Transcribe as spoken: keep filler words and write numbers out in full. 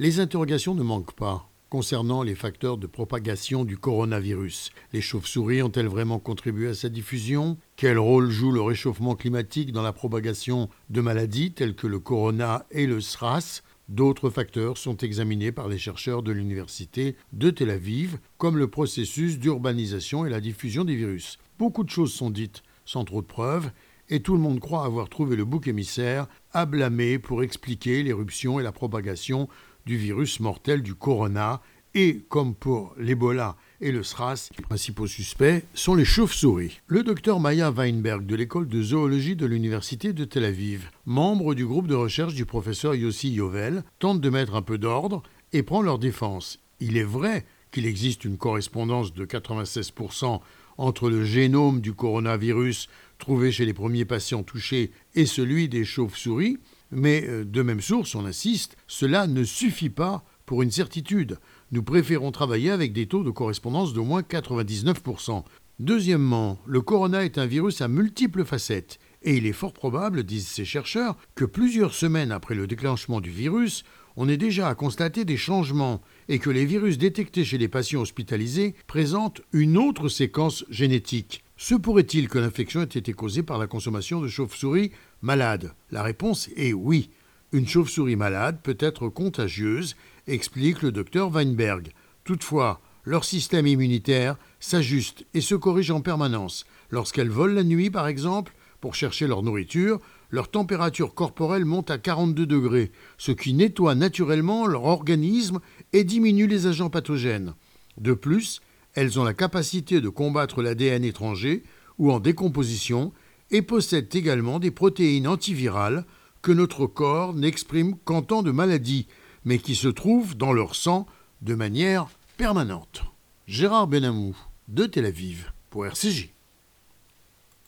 Les interrogations ne manquent pas concernant les facteurs de propagation du coronavirus. Les chauves-souris ont-elles vraiment contribué à sa diffusion ? Quel rôle joue le réchauffement climatique dans la propagation de maladies telles que le corona et le SRAS ? D'autres facteurs sont examinés par les chercheurs de l'université de Tel Aviv, comme le processus d'urbanisation et la diffusion des virus. Beaucoup de choses sont dites sans trop de preuves, et tout le monde croit avoir trouvé le bouc émissaire à blâmer pour expliquer l'éruption et la propagation du virus mortel du corona, et comme pour l'Ebola et le SRAS, les principaux suspects sont les chauves-souris. Le docteur Maya Weinberg de l'école de zoologie de l'université de Tel Aviv, membre du groupe de recherche du professeur Yossi Yovel, tente de mettre un peu d'ordre et prend leur défense. Il est vrai qu'il existe une correspondance de quatre-vingt-seize pour cent entre le génome du coronavirus trouvé chez les premiers patients touchés et celui des chauves-souris, mais de même source, on insiste, cela ne suffit pas pour une certitude. Nous préférons travailler avec des taux de correspondance d'au moins quatre-vingt-dix-neuf pour cent. Deuxièmement, le corona est un virus à multiples facettes, et il est fort probable, disent ces chercheurs, que plusieurs semaines après le déclenchement du virus, on est déjà à constater des changements, et que les virus détectés chez les patients hospitalisés présentent une autre séquence génétique. Se pourrait-il que l'infection ait été causée par la consommation de chauves-souris malades ? La réponse est oui. Une chauve-souris malade peut être contagieuse, explique le docteur Weinberg. Toutefois, leur système immunitaire s'ajuste et se corrige en permanence. Lorsqu'elles volent la nuit, par exemple, pour chercher leur nourriture, leur température corporelle monte à quarante-deux degrés, ce qui nettoie naturellement leur organisme et diminue les agents pathogènes. De plus, elles ont la capacité de combattre l'A D N étranger ou en décomposition et possèdent également des protéines antivirales que notre corps n'exprime qu'en temps de maladie, mais qui se trouvent dans leur sang de manière permanente. Gérard Benamou, de Tel Aviv, pour R C G.